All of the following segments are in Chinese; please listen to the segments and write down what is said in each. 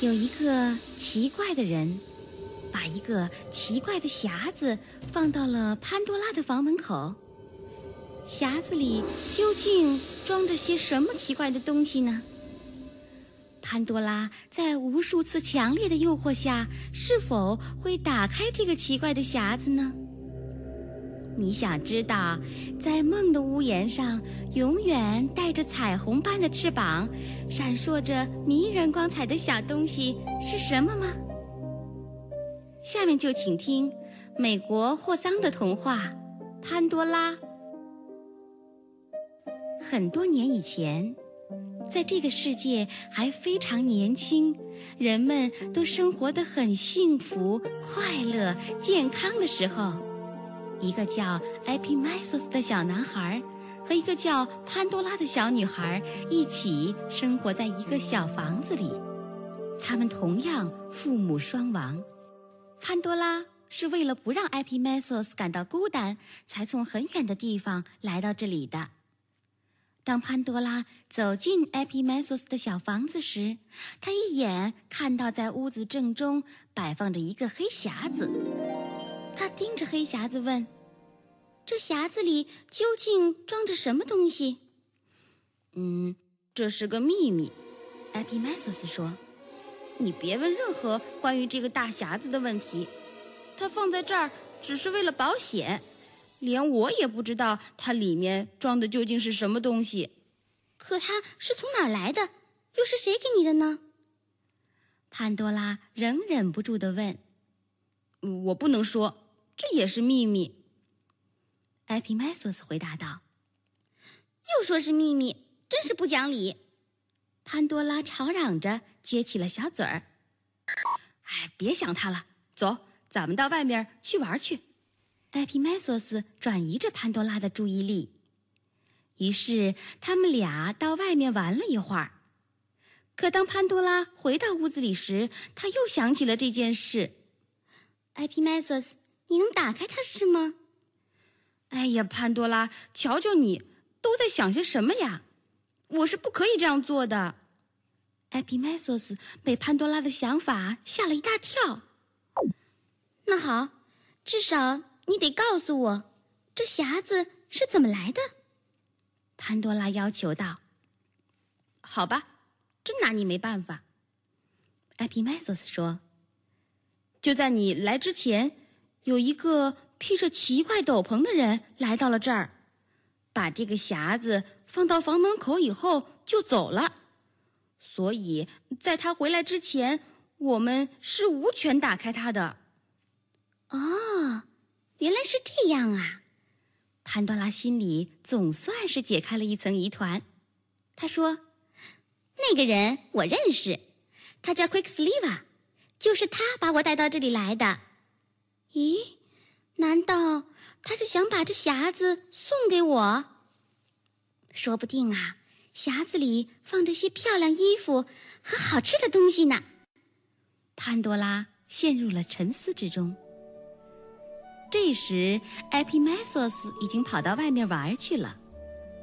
有一个奇怪的人，把一个奇怪的匣子放到了潘多拉的房门口。匣子里究竟装着些什么奇怪的东西呢？潘多拉在无数次强烈的诱惑下，是否会打开这个奇怪的匣子呢？你想知道，在梦的屋檐上，永远带着彩虹般的翅膀，闪烁着迷人光彩的小东西是什么吗？下面就请听美国霍桑的童话《潘多拉》。很多年以前，在这个世界还非常年轻，人们都生活得很幸福、快乐、健康的时候，一个叫 Epimetheus 的小男孩和一个叫潘多拉的小女孩一起生活在一个小房子里。他们同样父母双亡。潘多拉是为了不让 Epimetheus 感到孤单，才从很远的地方来到这里的。当潘多拉走进 Epimetheus 的小房子时，她一眼看到在屋子正中摆放着一个黑匣子。他盯着黑匣子问，这匣子里究竟装着什么东西？这是个秘密， Epimetheus 说，你别问任何关于这个大匣子的问题，它放在这儿只是为了保险，连我也不知道它里面装的究竟是什么东西。可它是从哪儿来的？又是谁给你的呢？潘多拉仍忍不住地问。我不能说，这也是秘密。Epimetheus 回答道。又说是秘密，真是不讲理。潘多拉吵嚷着撅起了小嘴儿。哎，别想他了，走，咱们到外面去玩去。Epimetheus 转移着潘多拉的注意力。于是他们俩到外面玩了一会儿。可当潘多拉回到屋子里时，他又想起了这件事。Epimetheus， 你能打开它是吗？哎呀，潘多拉，瞧瞧你，都在想些什么呀？我是不可以这样做的。Epimetheus 被潘多拉的想法吓了一大跳。那好，至少你得告诉我，这匣子是怎么来的？潘多拉要求道。好吧，真拿你没办法。Epimetheus 说。就在你来之前，有一个披着奇怪斗篷的人来到了这儿，把这个匣子放到房门口以后就走了，所以在他回来之前，我们是无权打开它的。哦，原来是这样啊！潘多拉心里总算是解开了一层疑团。他说：“那个人我认识，他叫 Quicksilver。”就是他把我带到这里来的。咦，难道他是想把这匣子送给我？说不定啊，匣子里放着些漂亮衣服和好吃的东西呢。潘多拉陷入了沉思之中。这时 Epimetheus 已经跑到外面玩去了，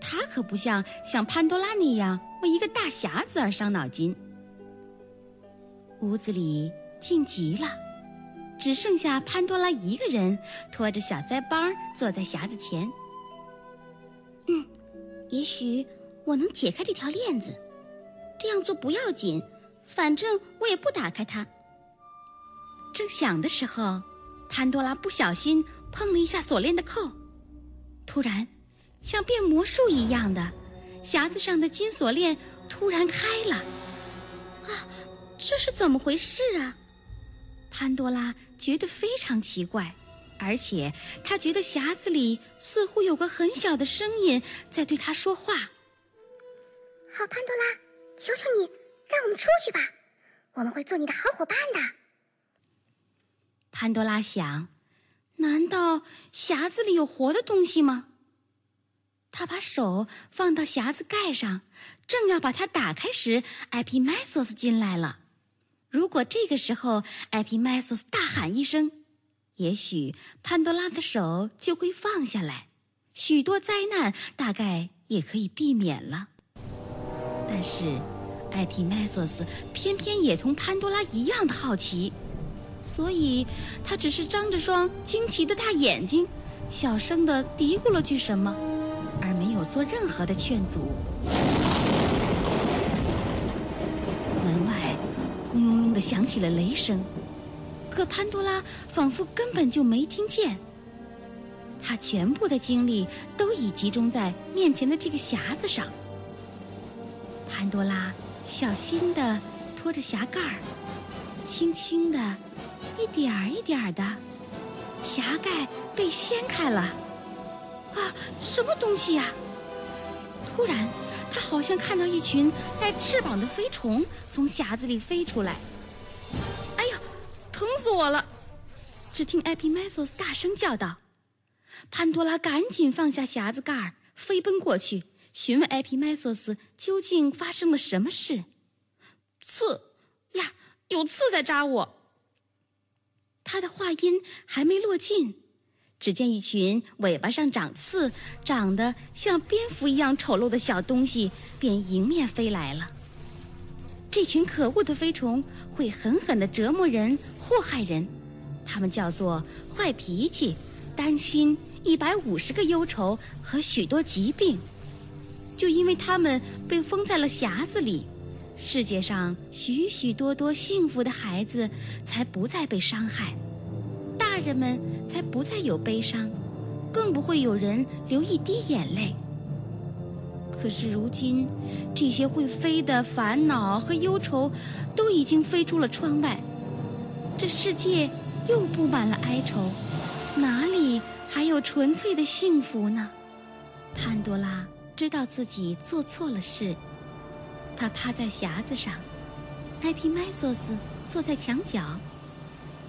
他可不像潘多拉那样为一个大匣子而伤脑筋。屋子里静极了，只剩下潘多拉一个人拖着小腮帮坐在匣子前。也许我能解开这条链子，这样做不要紧，反正我也不打开它。正想的时候，潘多拉不小心碰了一下锁链的扣，突然像变魔术一样的，匣子上的金锁链突然开了。这是怎么回事啊？潘多拉觉得非常奇怪，而且她觉得匣子里似乎有个很小的声音在对她说话。好，潘多拉，求求你，让我们出去吧，我们会做你的好伙伴的。潘多拉想，难道匣子里有活的东西吗？她把手放到匣子盖上，正要把它打开时， Epimetheus 进来了。如果这个时候 Epimetheus 大喊一声，也许潘多拉的手就会放下来，许多灾难大概也可以避免了。但是 Epimetheus 偏偏也同潘多拉一样的好奇，所以他只是张着双惊奇的大眼睛，小声地嘀咕了句什么，而没有做任何的劝阻。门外轰隆隆地响起了雷声，可潘多拉仿佛根本就没听见。他全部的精力都已集中在面前的这个匣子上。潘多拉小心地拖着匣盖儿，轻轻地一点儿一点儿的，匣盖被掀开了。啊，什么东西呀？突然他好像看到一群带翅膀的飞虫从匣子里飞出来。哎呀，疼死我了！只听 Epimetheus 大声叫道。潘多拉赶紧放下匣子盖儿，飞奔过去询问 Epimetheus 究竟发生了什么事。刺呀，有刺在扎我！他的话音还没落尽，只见一群尾巴上长刺、长得像蝙蝠一样丑陋的小东西便迎面飞来了。这群可恶的飞虫会狠狠地折磨人、祸害人，他们叫做坏脾气、担心、150个忧愁和许多疾病。就因为他们被封在了匣子里，世界上许许多多幸福的孩子才不再被伤害，大人们才不再有悲伤，更不会有人流一滴眼泪。可是如今，这些会飞的烦恼和忧愁都已经飞出了窗外，这世界又布满了哀愁，哪里还有纯粹的幸福呢？潘多拉知道自己做错了事，他趴在匣子上，Epimetheus坐在墙角，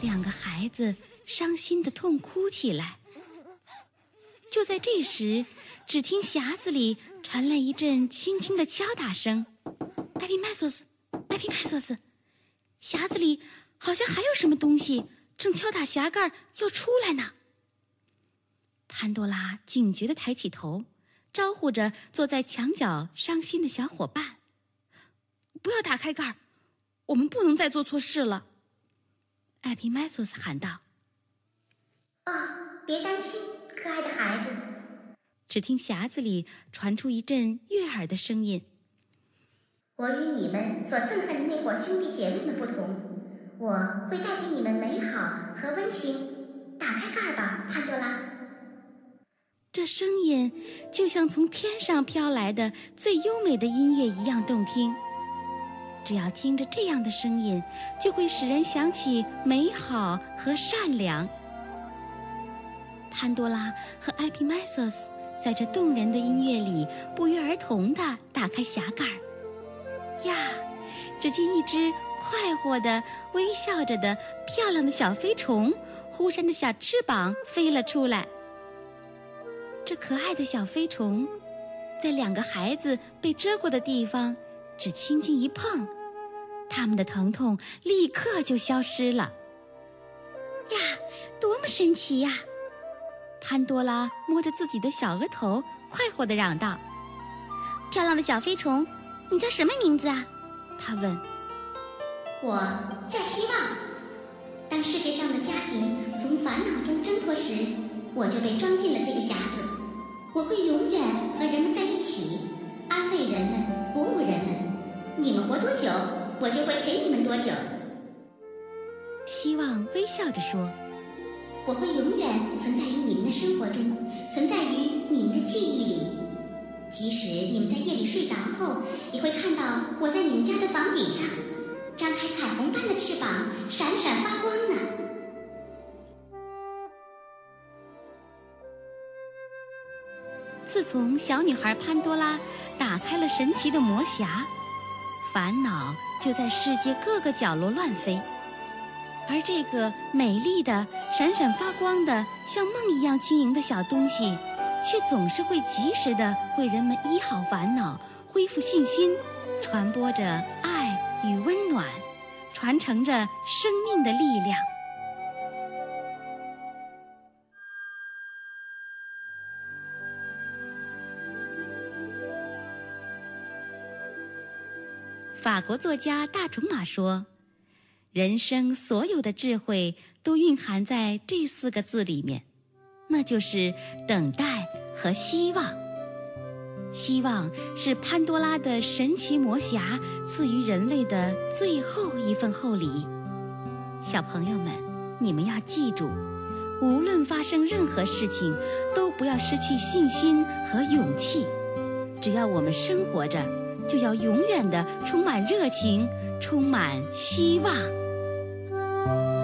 两个孩子伤心地痛哭起来。就在这时，只听匣子里传来一阵轻轻的敲打声。Epimetheus，匣子里好像还有什么东西正敲打匣盖要出来呢。潘多拉警觉地抬起头，招呼着坐在墙角伤心的小伙伴，不要打开盖儿，我们不能再做错事了。Epimetheus喊道。别担心，可爱的孩子。只听匣子里传出一阵悦耳的声音。我与你们所憎恨的那伙兄弟姐妹们不同，我会带给你们美好和温馨。打开盖儿吧，潘多拉。这声音就像从天上飘来的最优美的音乐一样动听，只要听着这样的声音，就会使人想起美好和善良。潘多拉和 Epimetheus 在这动人的音乐里不约而同地打开匣盖儿。呀，只见一只快活的、微笑着的、漂亮的小飞虫忽扇着小翅膀飞了出来。这可爱的小飞虫在两个孩子被蛰过的地方只轻轻一碰，他们的疼痛立刻就消失了。呀，多么神奇呀！潘多拉摸着自己的小额头，快活地嚷道。漂亮的小飞虫，你叫什么名字啊？他问。我叫希望。当世界上的家庭从烦恼中挣脱时，我就被装进了这个匣子。我会永远和人们在一起，安慰人们，鼓舞人们。你们活多久，我就会陪你们多久。希望微笑着说：“我会永远存在于你们的生活中，存在于你们的记忆里。即使你们在夜里睡着后，也会看到我在你们家的房顶上，张开彩虹般的翅膀，闪闪发光呢。”自从小女孩潘多拉打开了神奇的魔匣，烦恼就在世界各个角落乱飞，而这个美丽的、闪闪发光的、像梦一样轻盈的小东西，却总是会及时地为人们医好烦恼，恢复信心，传播着爱与温暖，传承着生命的力量。法国作家大仲马说，人生所有的智慧都蕴含在这4个字里面，那就是等待和希望。希望是潘多拉的神奇魔匣赐予人类的最后一份厚礼。小朋友们，你们要记住，无论发生任何事情，都不要失去信心和勇气。只要我们生活着，就要永远地充满热情，充满希望。